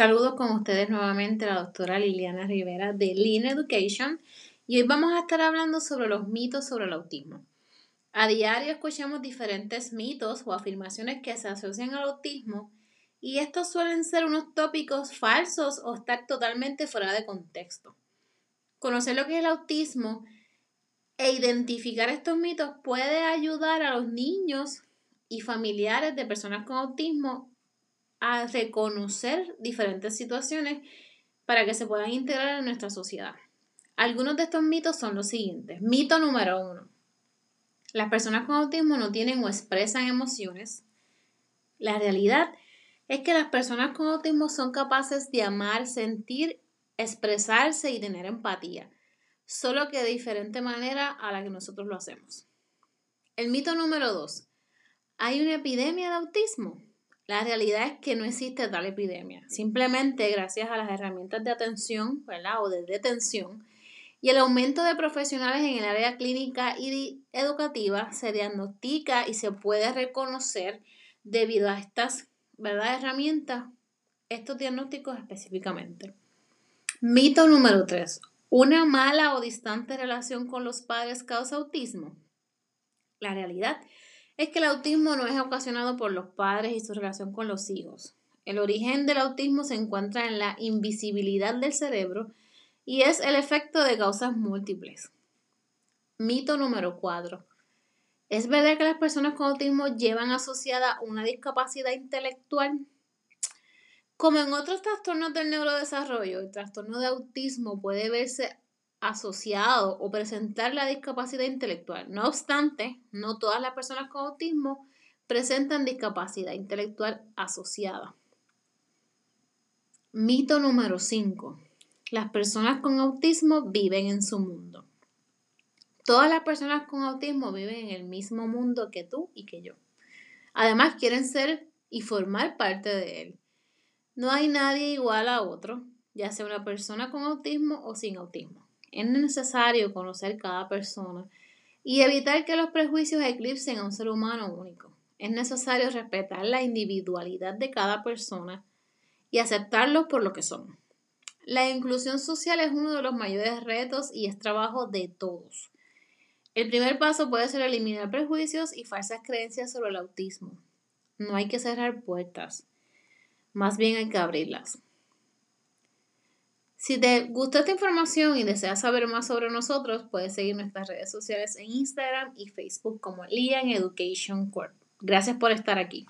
Saludos con ustedes nuevamente la doctora Liliana Rivera de Lian Education y hoy vamos a estar hablando sobre los mitos sobre el autismo. A diario escuchamos diferentes mitos o afirmaciones que se asocian al autismo y estos suelen ser unos tópicos falsos o estar totalmente fuera de contexto. Conocer lo que es el autismo e identificar estos mitos puede ayudar a los niños y familiares de personas con autismo a reconocer diferentes situaciones para que se puedan integrar en nuestra sociedad. Algunos de estos mitos son los siguientes. Mito número 1. Las personas con autismo no tienen o expresan emociones. La realidad es que las personas con autismo son capaces de amar, sentir, expresarse y tener empatía, solo que de diferente manera a la que nosotros lo hacemos. El mito número 2. ¿Hay una epidemia de autismo? La realidad es que no existe tal epidemia. Simplemente gracias a las herramientas de atención, ¿verdad? O de detención y el aumento de profesionales en el área clínica y educativa se diagnostica y se puede reconocer debido a estas, ¿verdad?, herramientas, estos diagnósticos específicamente. Mito número 3. ¿Una mala o distante relación con los padres causa autismo? La realidad es que el autismo no es ocasionado por los padres y su relación con los hijos. El origen del autismo se encuentra en la invisibilidad del cerebro y es el efecto de causas múltiples. Mito número 4. ¿Es verdad que las personas con autismo llevan asociada una discapacidad intelectual? Como en otros trastornos del neurodesarrollo, el trastorno de autismo puede verse asociado o presentar la discapacidad intelectual. No obstante, no todas las personas con autismo presentan discapacidad intelectual asociada. Mito número 5. Las personas con autismo viven en su mundo. Todas las personas con autismo viven en el mismo mundo que tú y que yo. Además, quieren ser y formar parte de él. No hay nadie igual a otro, ya sea una persona con autismo o sin autismo. Es necesario conocer cada persona y evitar que los prejuicios eclipsen a un ser humano único. Es necesario respetar la individualidad de cada persona y aceptarlos por lo que son. La inclusión social es uno de los mayores retos y es trabajo de todos. El primer paso puede ser eliminar prejuicios y falsas creencias sobre el autismo. No hay que cerrar puertas, más bien hay que abrirlas. Si te gustó esta información y deseas saber más sobre nosotros, puedes seguir nuestras redes sociales en Instagram y Facebook como Lian Education Corp. Gracias por estar aquí.